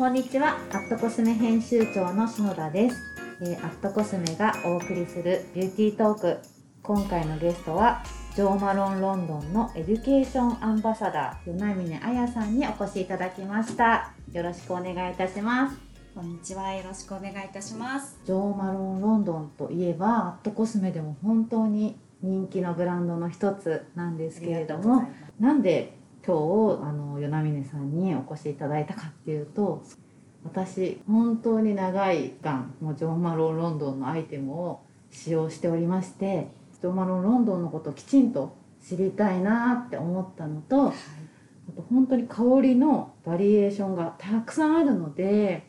こんにちは、アットコスメ編集長の篠田です。アットコスメがお送りするビューティートーク。今回のゲストはジョーマロンロンドンのエデュケーションアンバサダー与那嶺彩さんにお越しいただきました。よろしくお願いいたします。こんにちは、よろしくお願いいたします。ジョーマロンロンドンといえばアットコスメでも本当に人気のブランドの一つなんですけれども、なんで今日与那嶺さんにお越しいただいたかっていうと、私本当に長い期間もうジョーマロンロンドンのアイテムを使用しておりまして、ジョーマロンロンドンのことをきちんと知りたいなって思ったのと、はい、あと本当に香りのバリエーションがたくさんあるので、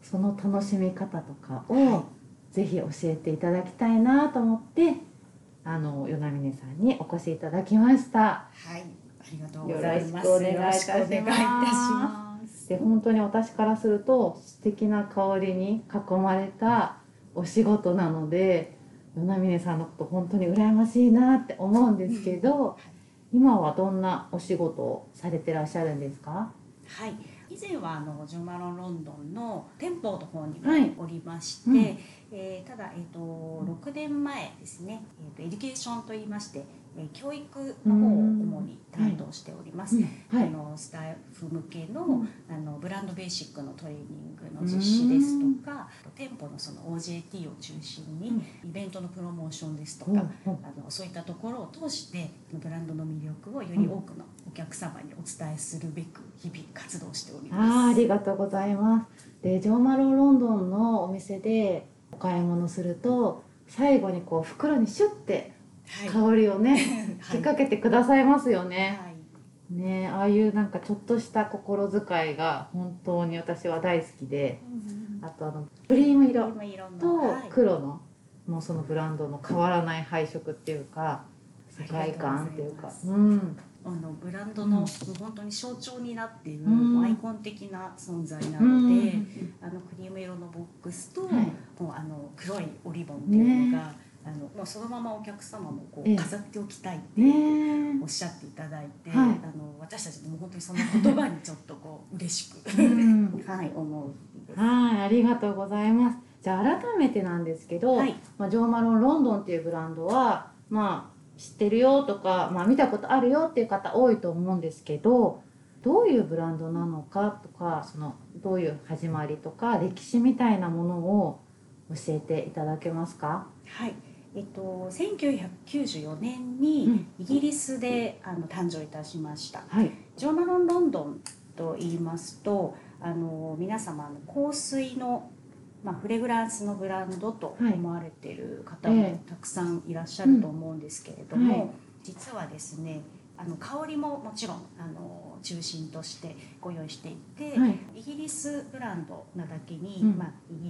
その楽しみ方とかをぜひ教えていただきたいなと思って与那嶺さんにお越しいただきました。はい、ありがとうございます。よろしくお願いいたします。で、本当に私からすると素敵な香りに囲まれたお仕事なので、与那嶺さんのこと本当に羨ましいなって思うんですけど、今はどんなお仕事をされてらっしゃるんですか？はい、以前はジョーマロンロンドンの店舗の方にもおりまして、はい、うん、ただ、6年前ですね、エデュケーションといいまして、教育の方を主に担当しております。はい、スタッフ向けの、うん、ブランドベーシックのトレーニングの実施ですとか、店舗のその OJT を中心に、イベントのプロモーションですとか、そういったところを通してブランドの魅力をより多くのお客様にお伝えするべく日々活動しております。ありがとうございます。で、ジョーマロンロンドンのお店でお買い物すると、最後にこう袋にシュッて香りをね、はい、引っ掛けてくださいますよね。はい、ね、ああいうなんかちょっとした心遣いが本当に私は大好きで、あとクリーム色と黒の、はい、もうそのブランドの変わらない配色っていうか、世界観っていうか、うん、ブランドの本当に象徴になっている、アイコン的な存在なので、クリーム色のボックスと、はい、もう黒いおリボンっていうのが、ね、もうそのままお客様もこう飾っておきたいっておっしゃっていただいて、はい、私たちも本当にその言葉にちょっとこう嬉しくはい、思うです。はい、ありがとうございます。じゃあ改めてなんですけど、はい、ジョーマロンロンドンっていうブランドは、知ってるよとか、見たことあるよっていう方多いと思うんですけど、どういうブランドなのかとか、そのどういう始まりとか歴史みたいなものを教えていただけますか？はい、1994年にイギリスで、誕生いたしました。はい、ジョーマロンロンドンと言いますと、皆様香水の、フレグランスのブランドと思われている方もたくさんいらっしゃると思うんですけれども、実はですね、香りももちろん中心としてご用意していて、はい、イギリスブランドなだけに、イ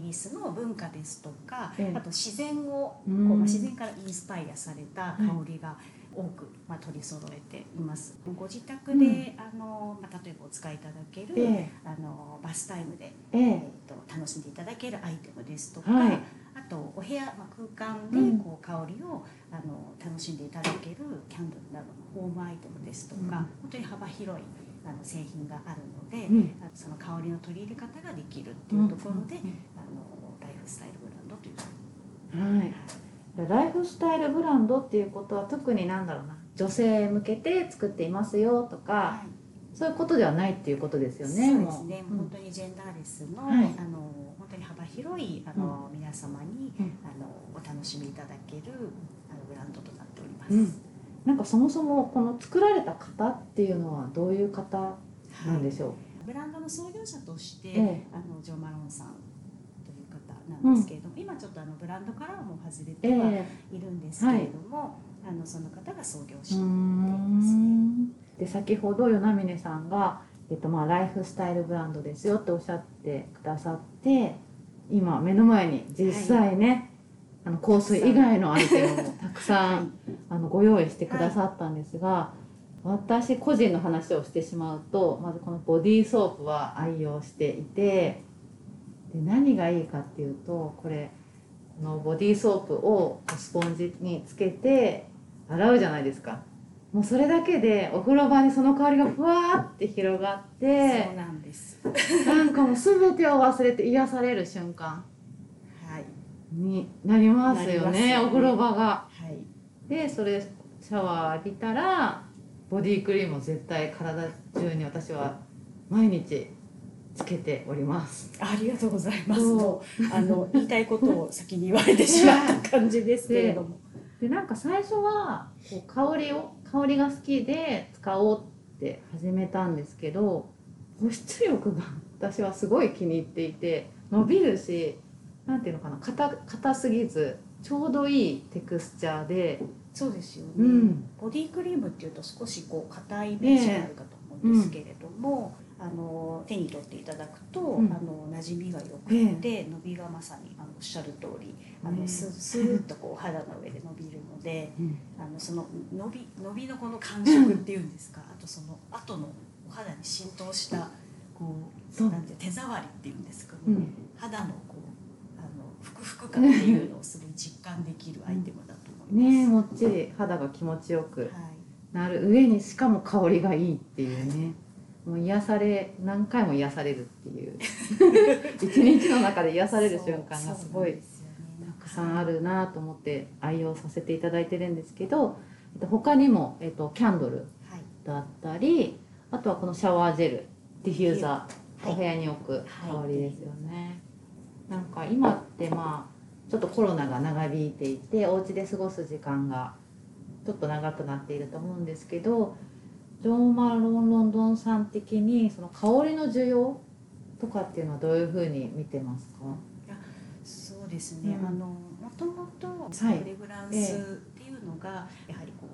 ギリスの文化ですとか、あと自然を自然からインスパイアされた香りが多く、取り揃えています。ご自宅で、例えばお使いいただける、バスタイムで、楽しんでいただけるアイテムですとか、はい、あとお部屋、空間でこう香りを、楽しんでいただけるキャンドルなどのホームアイテムですとか、本当に幅広い製品があるので、その香りの取り入れ方ができるっていうところで、ライフスタイルブランドという、ライフスタイルブランドっていうことは、特に女性向けて作っていますよとか、そういうことではないっていうことですよね。そうですね、本当にジェンダーレスの、本当に幅広い皆様にお楽しみいただけるブランドとなっております。なんかそもそもこの作られた方っていうのはどういう方なんでしょう？はい、ブランドの創業者として、ジョーマロンさんという方なんですけれども、今ちょっとブランドからはもう外れてはいるんですけれども、その方が創業者になっていますね。で、先ほど与那嶺さんが、ライフスタイルブランドですよっておっしゃってくださって、今目の前に実際ね、香水以外のアイテムもたくさんご用意してくださったんですが、私個人の話をしてしまうと、まずこのボディーソープは愛用していて、で、何がいいかっていうと、このボディーソープをスポンジにつけて洗うじゃないですか。もうそれだけでお風呂場にその香りがふわって広がって、そうなんです。なんかもう全てを忘れて癒される瞬間になりますよね、お風呂場が。でそれシャワー浴びたらボディクリームを絶対体中に私は毎日つけております。ありがとうございます。言いたいことを先に言われてしまった感じですけれどもでなんか最初はこう香りが好きで使おうって始めたんですけど、保湿力が私はすごい気に入っていて、伸びるし、なんていうのかな、硬すぎずちょうどいいテクスチャーで。そうですよね、うん、ボディクリームっていうと少しこう硬いイメージがあるかと思うんですけれども、手に取っていただくと、馴染みがよくて、伸びがまさにおっしゃる通り、スーッとこう肌の上で伸びるので、その伸びのこの感触っていうんですか、あとその後のお肌に浸透したこうなんて手触りっていうんですか、肌のこうふくふく感っていうのをすごい実感できるアイテムだと思います。ねえ、もっちり肌が気持ちよくなる上に、しかも香りがいいっていうね。もう何回も癒されるっていう一日の中で癒される瞬間がすごいたくさんあるなと思って愛用させていただいてるんですけど、他にも、キャンドルだったり、あとはこのシャワージェル、ディフューザー、お部屋に置く香りですよね。なんか今ってちょっとコロナが長引いていて、お家で過ごす時間がちょっと長くなっていると思うんですけど、ジョン・マロン・ロンドンさん的にその香りの需要とかっていうのはどういうふうに見てますか？そうですね、もともとフレグランスっていうのがやはりこ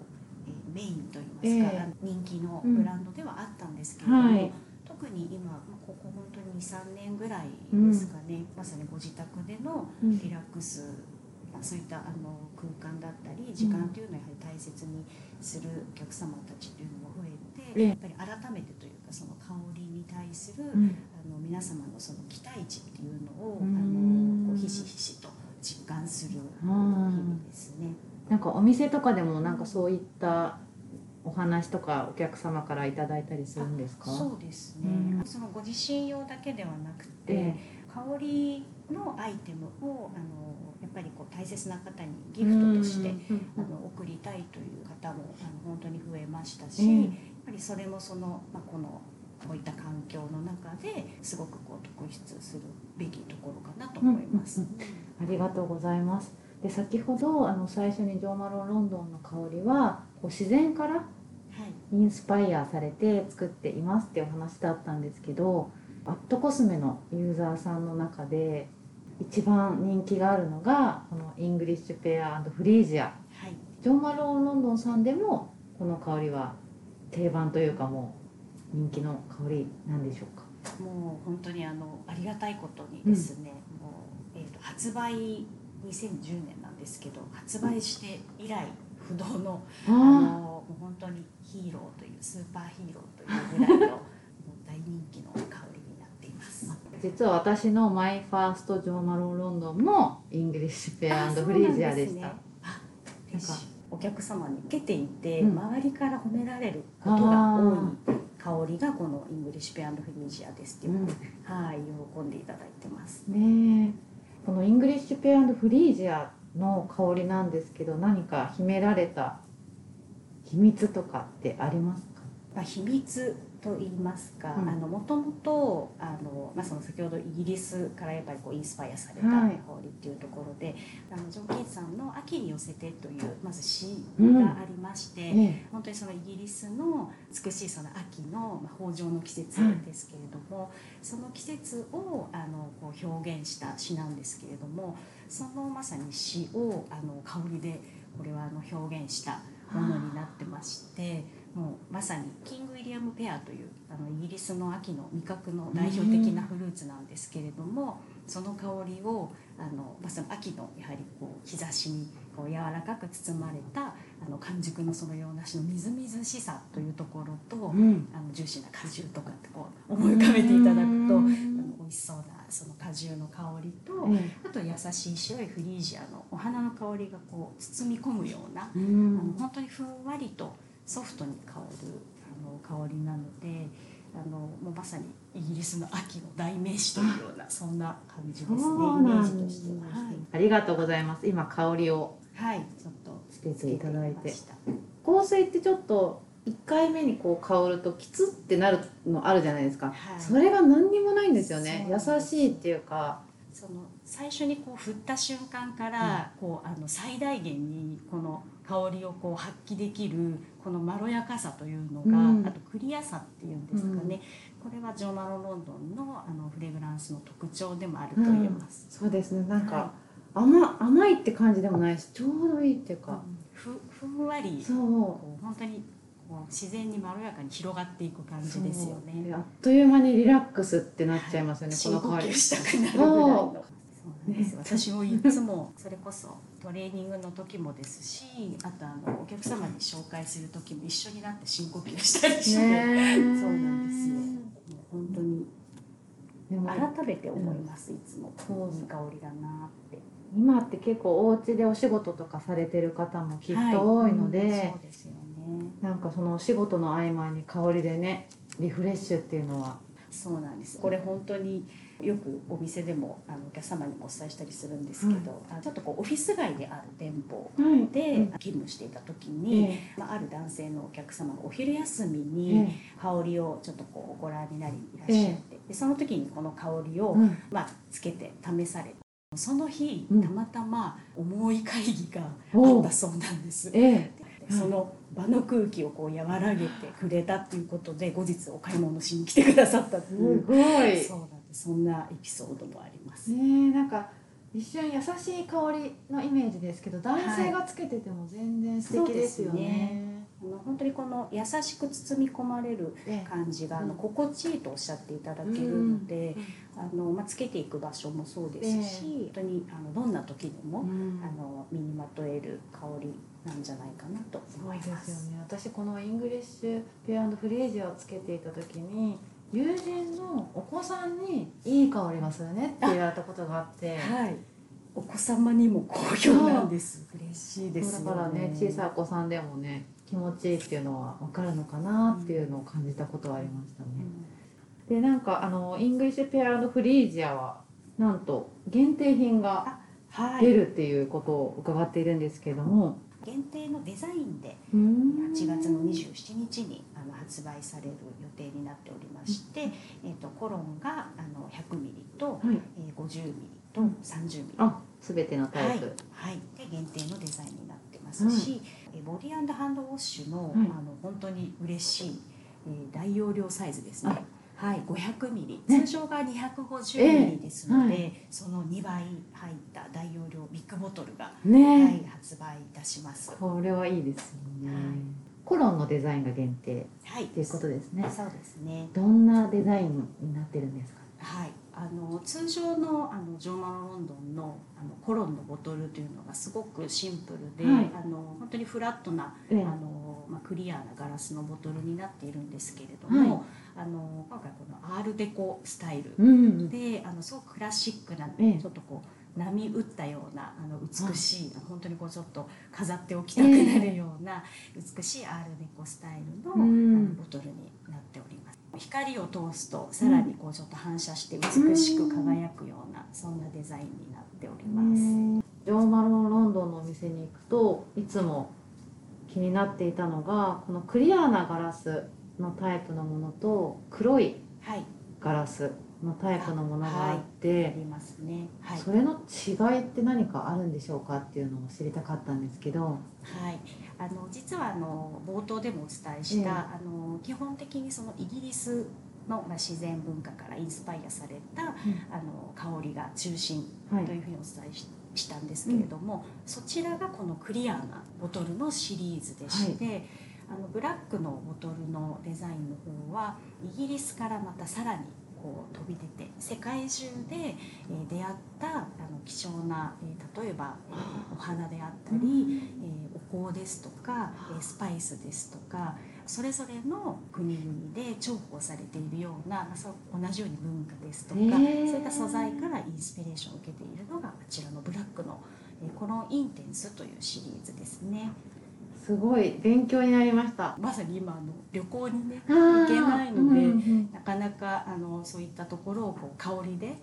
う、メインといいますか、人気のブランドではあったんですけれども、特に今ここ本当に2、3年ぐらいですかね、まさにご自宅でのリラックス、そういった空間だったり時間というのをやはり大切にするお客様たちというのも増えて、やっぱり改めてというか、その香りに対する皆様のその期待値っていうのをひしひしと実感する日々ですね。なんかお店とかでもなんかそういったお話とかお客様からいただいたりするんですか？そうですね、そのご自身用だけではなくて、香りのアイテムをやっぱりこう大切な方にギフトとして贈りたいという方も本当に増えましたし、やっぱりそれもその、こういった環境の中ですごくこう特筆するべきところかなと思います。ありがとうございます。で先ほど最初にジョー・マロン・ロンドンの香りはこう自然からインスパイアされて作っていますっていうお話だったんですけど、アットコスメのユーザーさんの中で一番人気があるのがこのイングリッシュペア&フリージア、ジョン・マロン・ロンドンさんでもこの香りは定番というか、もう人気の香りなんでしょうか？もう本当にありがたいことにですね、もう発売2010年なんですけど、発売して以来不動のもう本当にヒーローという、スーパーヒーローというぐらいの大人気の香りになっています。実は私のマイファーストジョー・マロン・ロンドンもイングリッシュペア&フリージアでした。お客様に受けていて、周りから褒められることが多い香りがこのイングリッシュペア&フリージアですっていうのを、喜んでいただいてますね。このイングリッシュペア&フリージアの香りなんですけど、何か秘められた秘密とかってありますか？秘密と言いますか、もともと先ほどイギリスからやっぱりこうインスパイアされた香りっていうところで、ジョン・キーツさんの「秋に寄せて」というまず詩がありまして、本当にそのイギリスの美しいその秋の豊穣の季節ですけれども、その季節をこう表現した詩なんですけれども、そのまさに詩を香りでこれは表現したものになってまして。もうまさにキング・ウィリアム・ペアというイギリスの秋の味覚の代表的なフルーツなんですけれども、その香りをその秋のやはりこう日差しにこう柔らかく包まれた完熟のその洋梨のみずみずしさというところと、ジューシーな果汁とかってこう思い浮かべていただくと、美味しそうなその果汁の香りと、あと優しい白いフリージアのお花の香りがこう包み込むような、本当にふんわりと。ソフトに香る香りなので、もうまさにイギリスの秋の代名詞というようなそんな感じですね、イメージとしては。はい、ありがとうございます。今香りをちょっとつけていただいて、香水ってちょっと1回目にこう香るときつってなるのあるじゃないですか、はい、それが何にもないんですよね。優しいっていうか、その最初にこう振った瞬間からこう最大限にこの香りをこう発揮できるこのまろやかさというのが、あとクリアさっていうんですかね、これはジョーナロン・ロンドンのフレグランスの特徴でもあると言えます。そうですね、なんか甘いって感じでもないし、ちょうどいいっていうか、ふんわり本当に自然にまろやかに広がっていく感じですよね。あっという間にリラックスってなっちゃいますよね、この香り。深呼吸したくなるぐらいの。私もいつもそれこそトレーニングの時もですし、あとお客様に紹介する時も一緒になって深呼吸したりして、そうなんですよ、本当に改めて思います。いつもいい香りだなって。今って結構お家でお仕事とかされてる方もきっと多いので、なんかそのお仕事の合間に香りでねリフレッシュっていうのは。そうなんです。これ本当によくお店でもお客様にもお伝えしたりするんですけど、ちょっとこうオフィス街である店舗で勤務していた時に、ある男性のお客様がお昼休みに香りをちょっとこうご覧になりいらっしゃって、でその時にこの香りをつけて試されて、その日たまたま重い会議があったそうなんです。その場の空気をこう和らげてくれたということで、後日お買い物しに来てくださったという、そうなんです、そんなエピソードもありますね。なんか一瞬優しい香りのイメージですけど、男性がつけてても全然素敵ですよね。はい、そうですね、本当にこの優しく包み込まれる感じが心地いいとおっしゃっていただけるので、つけていく場所もそうですし、本当にどんな時でも身にまとえる香りなんじゃないかなと思います。そうですよね。私このイングリッシュペア&フレージアをつけていた時に、友人のお子さんに「いい香りがするね」って言われたことがあって。はい、お子様にも好評なんです。嬉しいですよね。だからね、小さいお子さんでもね、気持ちいいっていうのは分かるのかなっていうのを感じたことはありましたね。で、なんかイングリッシュペア&フリージアはなんと限定品が出るっていうことを伺っているんですけども、限定のデザインで8月の27日に発売される予定になっておりまして、コロンが100ミリと50ミリと30ミリ、全てのタイプ、で限定のデザインになってますし、ボディ&ハンドウォッシュの本当に嬉しい大容量サイズですね。はい、500ミリ、通常が250ミリですので、その2倍入った大容量ビッグボトルが発売いたします。これはいいですよね。コロンのデザインが限定ということですね。そうですね。どんなデザインになってるんですか。はい。通常のジョーナロンドンのコロンのボトルというのがすごくシンプルで、本当にフラットなクリアなガラスのボトルになっているんですけれども、今回このアールデコスタイルで、すごくクラシックなちょっとこう波打ったような美しい、本当にこうちょっと飾っておきたくなるような美しいアールデコスタイルのボトルになっております。光を通すとさらにこうちょっと反射して美しく輝くような、そんなデザインになっております。ジョーナロンドンのお店に行くといつも気になっていたのが、このクリアなガラスのタイプのものと黒いガラスのタイプのものがあって、それの違いって何かあるんでしょうかっていうのを知りたかったんですけど、はい、実は冒頭でもお伝えした、基本的にそのイギリスの自然文化からインスパイアされた、香りが中心というふうにお伝えしたんですけれども、そちらがこのクリアなボトルのシリーズでして、ブラックのボトルのデザインの方はイギリスからまたさらにこう飛び出て、世界中で出会った希少な、例えばお花であったりお香ですとかスパイスですとか、それぞれの国々で重宝されているような、同じように文化ですとか、そういった素材からインスピレーションを受けているのがあちらのブラックのコロンインテンスというシリーズですね。すごい勉強になりました。まさに今旅行にね行けないので、なかなかそういったところをこう香りで、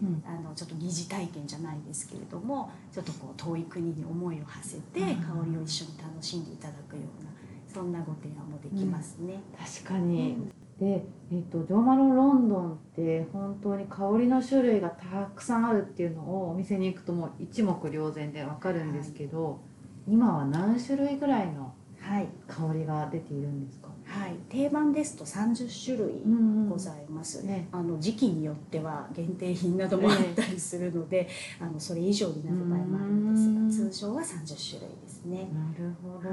ちょっと疑似体験じゃないですけれども、ちょっとこう遠い国に思いを馳せて香りを一緒に楽しんでいただくような、そんなご提案もできますね。確かに、で、ジョーマロンロンドンって本当に香りの種類がたくさんあるっていうのをお店に行くともう一目瞭然でわかるんですけど、今は何種類ぐらいの香りが出ているんですか？定番ですと30種類ございます、時期によっては限定品などもあったりするので、それ以上になる場合もあるんですが、通常は30種類ですね。なるほど、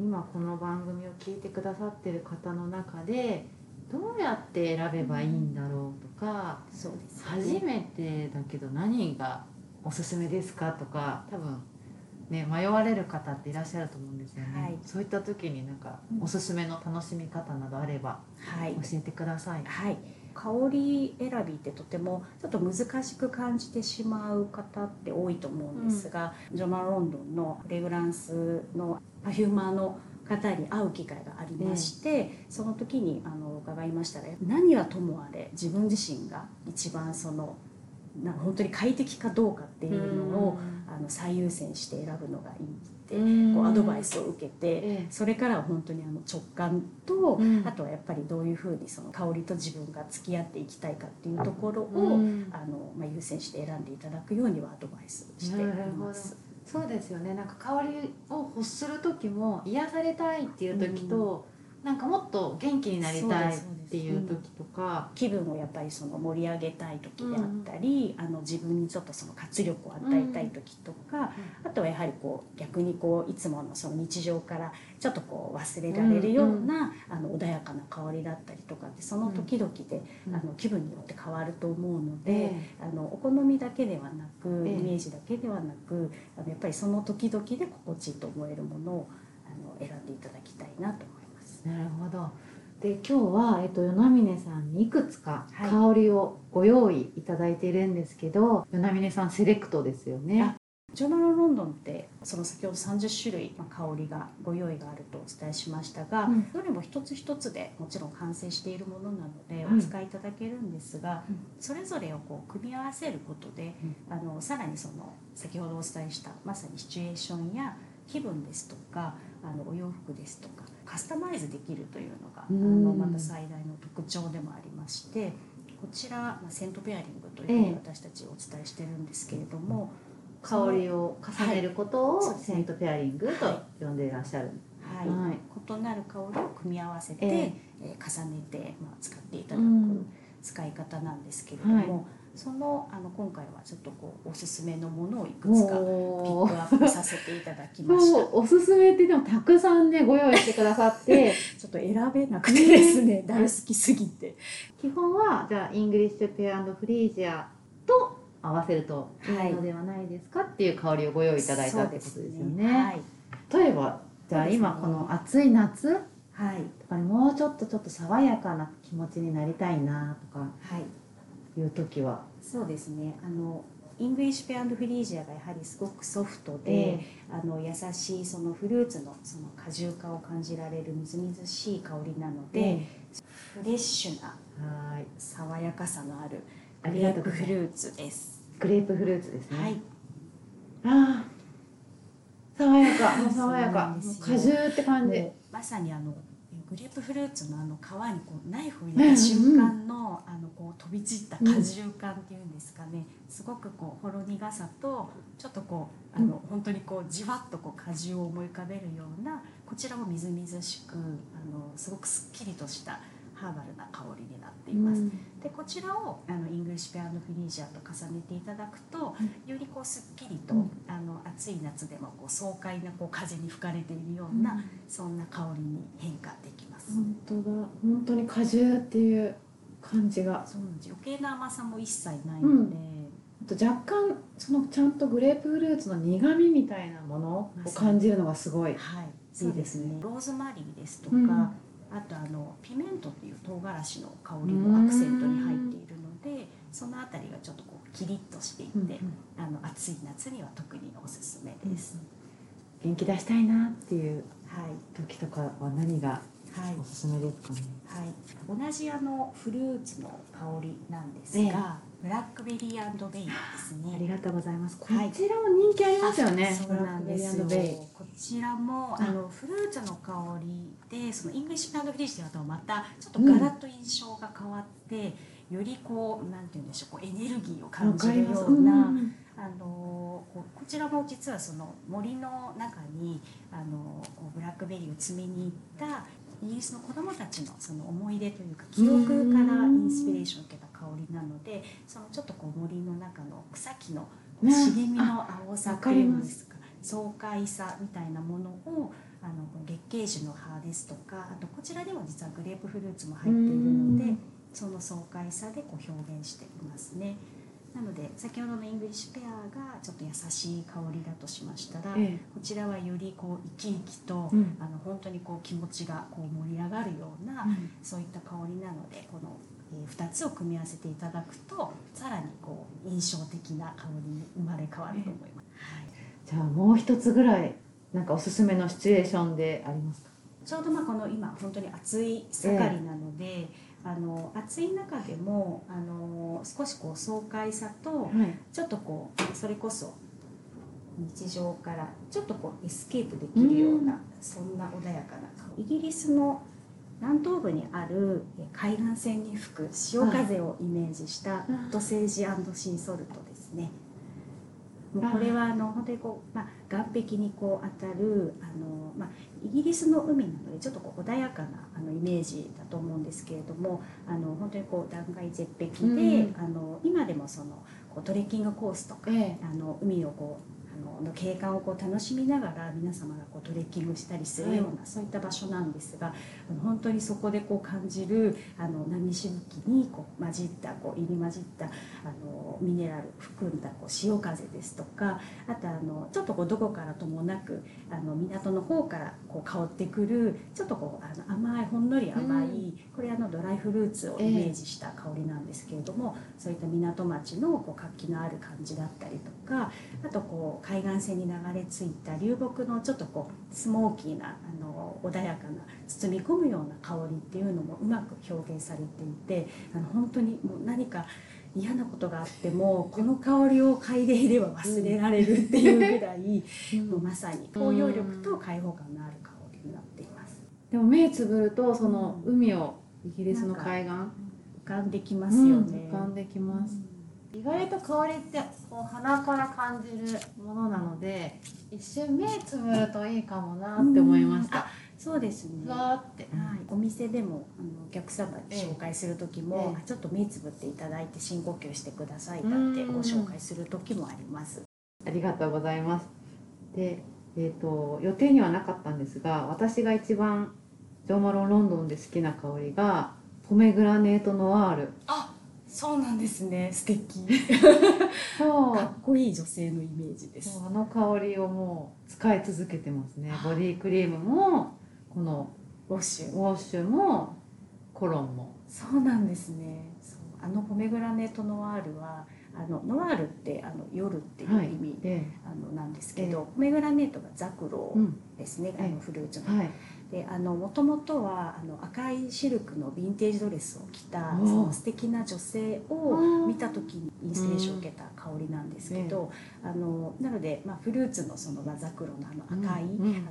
今この番組を聞いてくださっている方の中でどうやって選べばいいんだろうとか、初めてだけど何がおすすめですかとか、多分ね、迷われる方っていらっしゃると思うんですよね、そういった時になんかおすすめの楽しみ方などあれば教えてください。香り選びってとてもちょっと難しく感じてしまう方って多いと思うんですが、ジョーマロンドンのフレグランスのパフューマーの方に会う機会がありまして、その時に伺いましたら、何はともあれ自分自身が一番なんか本当に快適かどうかっていうのを最優先して選ぶのがいいってこうアドバイスを受けて、それからは本当に直感と、あとはやっぱりどういうふうにその香りと自分が付き合っていきたいかっていうところを優先して選んでいただくようにはアドバイスしています。そうですよね。なんか香りを欲する時も癒されたいっていう時と、なんかもっと元気になりたいっていう時とか、気分をやっぱり盛り上げたい時であったり、自分にちょっと活力を与えたい時とか、あとはやはりこう逆にこういつもの日常からちょっとこう忘れられるような穏やかな香りだったりとかって、その時々で気分によって変わると思うので、お好みだけではなくイメージだけではなく、やっぱりその時々で心地いいと思えるものを選んでいただきたいなと思います。なるほど。で、今日は、与那嶺さんにいくつか香りをご用意いただいているんですけど、与那嶺さんセレクトですよね。ジョーマロンロンドンって先ほど30種類香りがご用意があるとお伝えしましたが、どれも一つ一つでもちろん完成しているものなのでお使いいただけるんですが、それぞれをこう組み合わせることで、さらに先ほどお伝えしたまさにシチュエーションや気分ですとかお洋服ですとかカスタマイズできるというのがまた最大の特徴でもありまして、こちらセントペアリングというふうに私たちお伝えしてるんですけれども、香りを重ねることをセントペアリングと呼んでいらっしゃる。異なる香りを組み合わせて、重ねて、使っていただく使い方なんですけれども、今回はちょっとこうおすすめのものをいくつかピックアップさせていただきました。おすすめってでもたくさんねご用意してくださってちょっと選べなくてですね、大好きすぎて。基本はじゃあイングリッシュペア&フリージアと合わせるといいのではないですか、っていう香りをご用意いただいたってことですよね。例えばじゃあ今この暑い夏、もうちょっと爽やかな気持ちになりたいなとか、いう時は。そうですね、イングリッシュペア&フリージアがやはりすごくソフトで、優しいフルーツの果汁化を感じられるみずみずしい香りなので、フレッシュな爽やかさのあるグレープフルーツです。グレープフルーツですね。ああ、爽やか、果汁って感じ。まさにグレープフルーツの皮にこうナイフを入れた瞬間のこう飛び散った果汁感っていうんですかね、すごくこうほろ苦さとちょっとこう本当にこうじわっとこう果汁を思い浮かべるような、こちらもみずみずしくすごくすっきりとしたハーバルな香りになっています。でこちらをイングリッシュペア&フリージアと重ねていただくと、よりこうすっきりと暑い夏でもこう爽快なこう風に吹かれているような、そんな香りに変化できます。本当に果汁っていう感じが。そうなんです。余計な甘さも一切ないので。あと若干ちゃんとグレープフルーツの苦みみたいなものを感じるのがすごい。いいですね。ローズマリーですとか。あとピメントっていう唐辛子の香りもアクセントに入っているので、そのあたりがちょっとこうキリッとしていて、暑い夏には特におすすめです。元気出したいなっていう時とかは何がおすすめですかね。はいはい、同じフルーツの香りなんですが、ブラックベリー&ベイですね。ありがとうございます。こちらも人気ありますよね。はい、そうなんですよ。こちらもフルーツの香りで、そのイングリッシュ&フィニッシュとはまたちょっとガラッと印象が変わって、よりなんていうんでしょう、エネルギーを感じるような。こちらも実はその森の中にブラックベリーを摘みに行ったイギリスの子どもたちのその思い出というか記憶からインスピレーションを受けた香りなので、そのちょっと森の中の草木の茂みの青さというんですか、爽快さみたいなものを月桂樹の葉ですとか、あとこちらでは実はグレープフルーツも入っているので、その爽快さで表現していますね。なので先ほどのイングリッシュペアがちょっと優しい香りだとしましたら、こちらはより生き生きと、本当に気持ちが盛り上がるような、そういった香りなので、この2つを組み合わせていただくとさらに印象的な香りに生まれ変わると思います。じゃあもう一つぐらいなんかおすすめのシチュエーションでありますか。ちょうどこの今本当に暑い盛りなので、暑い中でも少し爽快さと、ちょっとそれこそ日常からちょっとエスケープできるような、そんな穏やかな香り。イギリスの南東部にある海岸線に吹く潮風をイメージしたドセージ&シーソルトですね。もうこれは本当に岸壁に当たるイギリスの海なのでちょっと穏やかなイメージだと思うんですけれども、本当に断崖絶壁で、今でもそのトレッキングコースとか、海をの景観を楽しみながら皆様がトレッキングしたりするような、そういった場所なんですが、本当にそこで感じる波しぶきに入り混じったミネラル含んだ潮風ですとか、あとちょっとどこからともなく港の方から香ってくるちょっと甘いほんのり甘い、これドライフルーツをイメージした香りなんですけれども、そういった港町の活気のある感じだったりとか、あと海岸線に流れ着いた流木のちょっとスモーキーな穏やかな包み込むような香りっていうのもうまく表現されていて、本当にもう何か嫌なことがあってもこの香りを嗅いでいれば忘れられるっていうぐらいもうまさに包容力と開放感のある香りになっています。でも目つぶるとその海をイギリスの海岸浮かんできますよね。浮かんできます。意外と香りって鼻から感じるものなので、一瞬目つぶるといいかもなって思いました。そうですね。わーって、お店でもお客様に紹介する時も、ちょっと目つぶっていただいて深呼吸してくださいだってご紹介する時もあります。ありがとうございます。で、予定にはなかったんですが、私が一番ジョー・マロン・ロンドンで好きな香りがポメグラネート・ノワール。そうなんですね。素敵。かっこいい女性のイメージです。香りをもう使い続けてますね。ボディクリームもこのウォッシュもコロンも。そうなんですね。ポメグラネとノワールはノワールって夜っていう意味なんですけど、ポメグラネートがザクロですね。フルーツの。でもともとは赤いシルクのヴィンテージドレスを着たその素敵な女性を見た時にインスピレーションを受けた香りなんですけど、なのでフルーツのザクロの赤い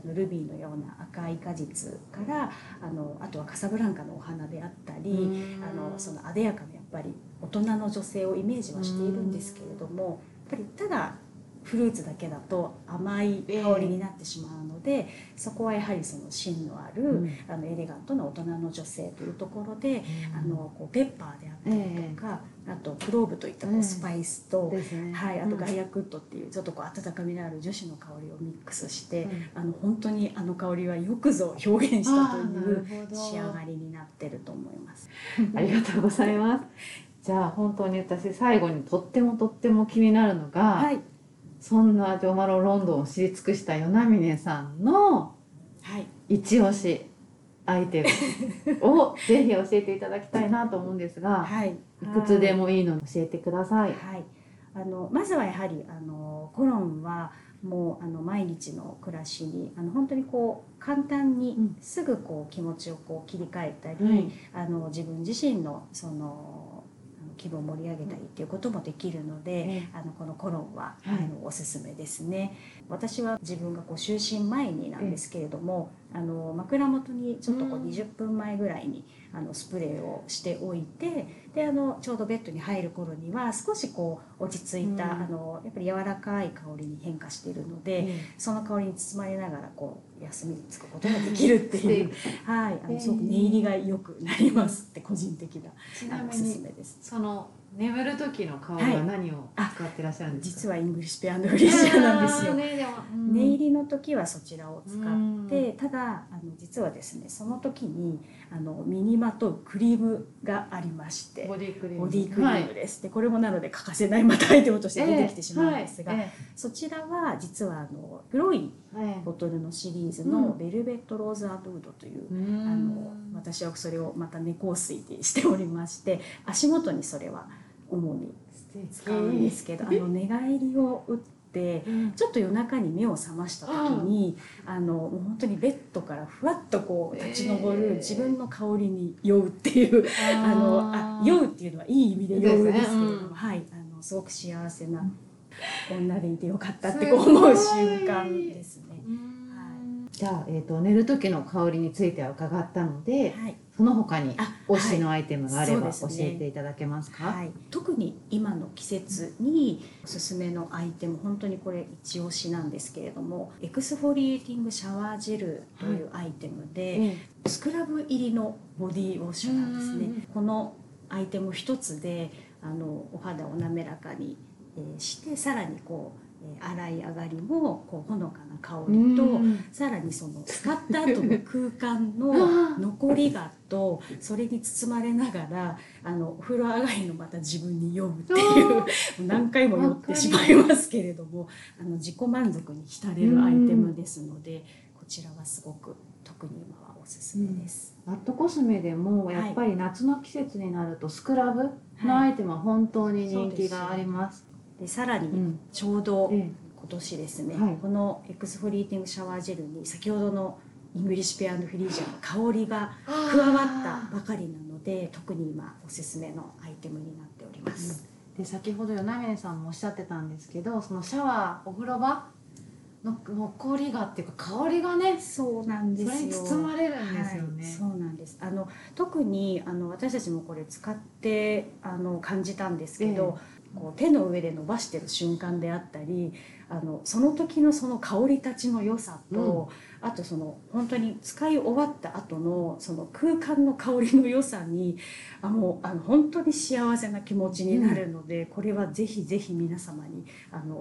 ルビーのような赤い果実から、あとはカサブランカのお花であったり、その艶やかなやっぱり大人の女性をイメージはしているんですけれども、やっぱりただフルーツだけだと甘い香りになってしまうので、そこはやはりその芯のある、エレガントな大人の女性というところで、ペッパーであったりとか、あとクローブといったスパイスと、あとガイアクッドっていうちょっと温かみのある樹脂の香りをミックスして、本当に香りはよくぞ表現したという仕上がりになってると思います。ありがとうございます。じゃあ本当に私最後にとっても気になるのが、そんなジョー・マロン・ロンドンを知り尽くした与那嶺さんの一押しアイテムをぜひ教えていただきたいなと思うんですが、いくつでもいいので教えてください。まずはやはりコロンはもう毎日の暮らしに本当にこう簡単にすぐこう気持ちをこう切り替えたり、うん、自分自身のその気分を盛り上げたりっていうこともできるので、うん、このコロンは、はい、おすすめですね。私は自分がこう就寝前になんですけれども、枕元にちょっとこう20分前ぐらいにスプレーをしておいて、でちょうどベッドに入る頃には少しこう落ち着いた、うん、やっぱり柔らかい香りに変化しているので、うん、その香りに包まれながらこう休みにつくことができるっていうはい、すごく寝入りが良くなりますって個人的なおすすめです。その眠る時の香りは何を使ってらっしゃるんですか？実はイングリッシュペア&フリージャーなんですよ、ね、でも、うん、寝入りの時はそちらを使って、うん、ただ実はですね、その時に身にまとうクリームがありまして、ボディクリームです、はい、でこれもなので欠かせないまたアイテムとして出てきてしまうんですが、はい、そちらは実は黒いボトルのシリーズのベルベットローズ&ウードという、うん、私はそれをまた香水でしておりまして、足元にそれは主に使うんですけど、寝返りを打ってちょっと夜中に目を覚ました時に、本当にベッドからふわっとこう立ち上る自分の香りに酔うっていう酔うっていうのはいい意味で酔うんですけれども、はい、すごく幸せな女でいてよかったってこう思う瞬間ですね。じゃあ、寝る時の香りについては伺ったので、はい、その他に推しのアイテムがあれば教えていただけますか？はい、特に今の季節におすすめのアイテム、本当にこれ一押しなんですけれども、エクスフォリエーティングシャワージェルというアイテムで、はい、スクラブ入りのボディウォッシュなんですね。このアイテム一つでお肌を滑らかにして、さらにこう洗い上がりもこうほのかな香りと、さらにその使った後の空間の残りがと、それに包まれながらお風呂上がりのまた自分に酔うっていう何回も酔ってしまいますけれども、自己満足に浸れるアイテムですので、こちらはすごく特に今はおすすめです。マットコスメでもやっぱり夏の季節になるとスクラブのアイテムは本当に人気があります。でさらにちょうど今年ですね、このエクスフォリエーティングシャワージェルに先ほどのイングリッシュペア&フリージャーの香りが加わったばかりなので、特に今おすすめのアイテムになっております、で先ほど与那嶺さんもおっしゃってたんですけど、そのシャワーお風呂場の残りがっていうか香りがね、そうなんですよ、それに包まれるんですよね、はい、そうなんです。特に私たちもこれ使って感じたんですけど、こう手の上で伸ばしてる瞬間であったり、その時のその香りたちの良さと、うん、あとその本当に使い終わった後のその空間の香りの良さにもう本当に幸せな気持ちになるので、うん、これはぜひぜひ皆様に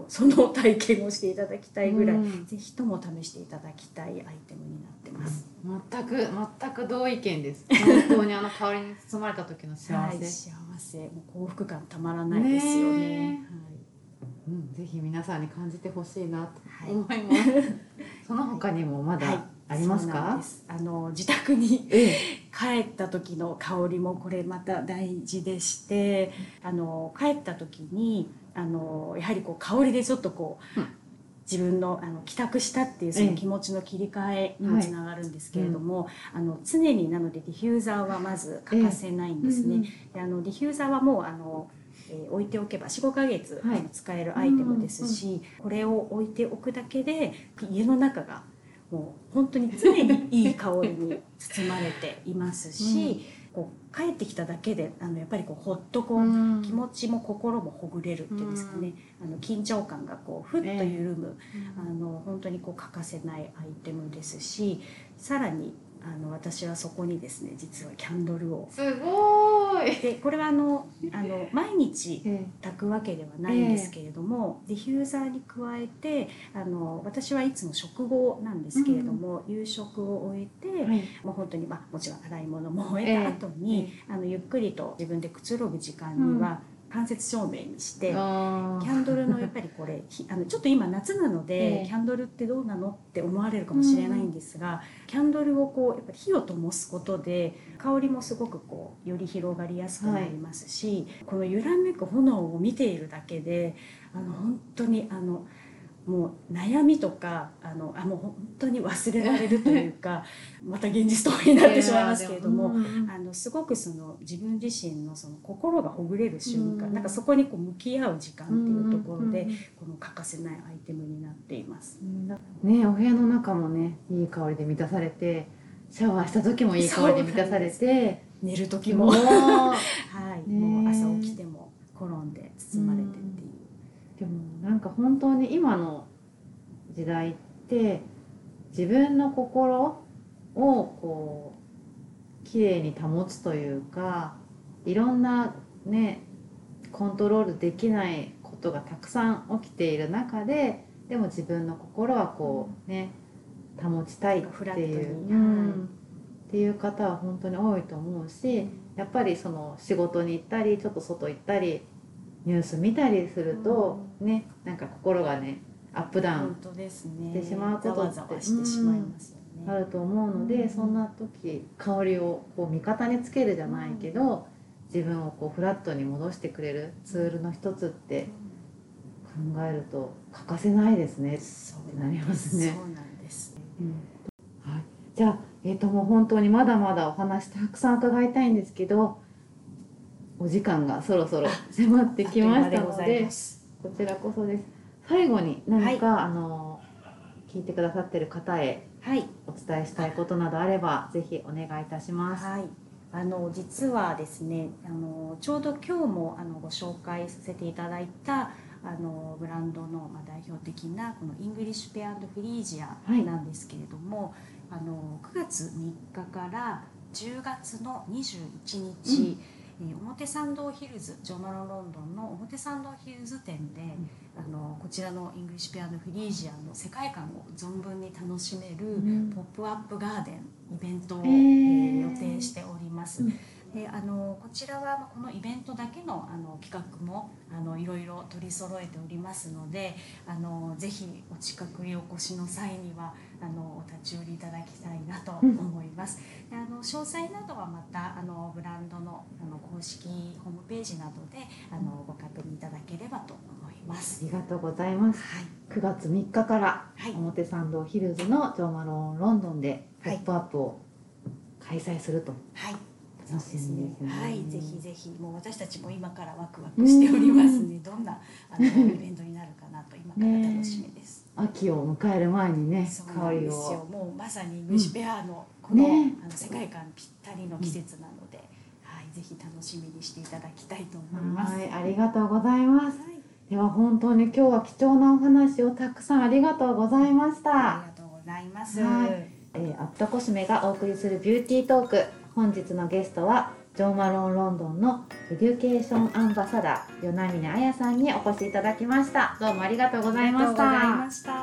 その体験をしていただきたいぐらい、うん、ぜひとも試していただきたいアイテムになってます。全く同意見です。本当に香りに包まれた時の幸せ、はい、幸せ、もう幸福感たまらないですよね。はい、うん、ぜひ皆さんに感じてほしいなと思います、はい、その他にもまだありますか？はいはい、そうなんです。自宅に帰った時の香りもこれまた大事でして、帰った時にやはりこう香りでちょっとこう、うん、自分の帰宅したっていうその気持ちの切り替えにもつながるんですけれども、常になのでディフューザーはまず欠かせないんですね。でディフューザーはもう置いておけば 4,5 ヶ月使えるアイテムですし、はい、これを置いておくだけで家の中がもう本当に常にいい香りに包まれていますし、うん、こう帰ってきただけでやっぱりこうほっとこう、うん、気持ちも心もほぐれるっていうんですかね、うん、緊張感がこうふっと緩む、本当にこう欠かせないアイテムですし、さらに私はそこにですね、実はキャンドルを、すごーい、でこれは毎日炊くわけではないんですけれども、ディフューザーに加えて私はいつも食後なんですけれども、うん、夕食を終えて、はい、もう本当に、もちろん洗い物も終えた後に、ゆっくりと自分でくつろぐ時間には、うん、間接照明にしてキャンドルの、やっぱりこれちょっと今夏なので、キャンドルってどうなのって思われるかもしれないんですが、キャンドルをこうやっぱり火を灯すことで香りもすごくこうより広がりやすくなりますし、はい、この揺らめく炎を見ているだけで本当にもう悩みとかもう本当に忘れられるというかまた現実逃避になってしまいますけれども、すごくその自分自身のその心がほぐれる瞬間、なんかそこにこう向き合う時間っていうところでこの欠かせないアイテムになっています。ね、お部屋の中もねいい香りで満たされて、シャワーした時もいい香りで満たされて、寝る時も、はい、もう朝起きても転んで包まれてっていう。でもなんか本当に今の時代って自分の心をこうきれいに保つというか、いろんなねコントロールできないことがたくさん起きている中で、でも自分の心はこうね保ちたいっていう、っていう方は本当に多いと思うし、やっぱりその仕事に行ったりちょっと外行ったりニュース見たりするとね、なんか心がねアップダウンしてしまうことってあると思うので、そんな時香りをこう味方につけるじゃないけど、自分をこうフラットに戻してくれるツールの一つって考えると欠かせないですねってなりますね。そうなんです。はい。じゃあもう本当にまだまだお話たくさん伺いたいんですけど。お時間がそろそろ迫ってきましたので、こちらこそです。最後に何か、はい、聞いてくださってる方へお伝えしたいことなどあれば、ぜひお願いいたします。はい、実はですね、ちょうど今日もご紹介させていただいたブランドの、代表的なこのイングリッシュペア&フリージアなんですけれども、はい、9月3日から10月の21日、表参道ヒルズ、ジョナロロンドンの表参道ヒルズ店で、こちらのイングリッシュペア&フリージアの世界観を存分に楽しめるポップアップガーデンイベントを、予定しております。でこちらはこのイベントだけの企画もいろいろ取り揃えておりますので、ぜひお近くにお越しの際にはお立ち寄りいただきたいなと思います。で詳細などはまたブランドの公式ホームページなどでご確認いただければと思います。ありがとうございます。はい、9月3日から表参道ヒルズのジョーマロンロンドンでポップアップを開催すると。はい、はい、ぜひぜひ、もう私たちも今からワクワクしておりますね。どんなイベントになるかなと今から楽しみです。秋を迎える前にね、香りを。もうまさにイングリッシュペアのこの世界観ぴったりの季節なので、はい、ぜひ楽しみにしていただきたいと思います。はい、ありがとうございます。では本当に今日は貴重なお話をたくさんありがとうございました。ありがとうございます。アプトコスメがお送りするビューティートーク。本日のゲストはジョーマロンロンドンのエデュケーションアンバサダー與那嶺彩さんにお越しいただきました。どうもありがとうございました。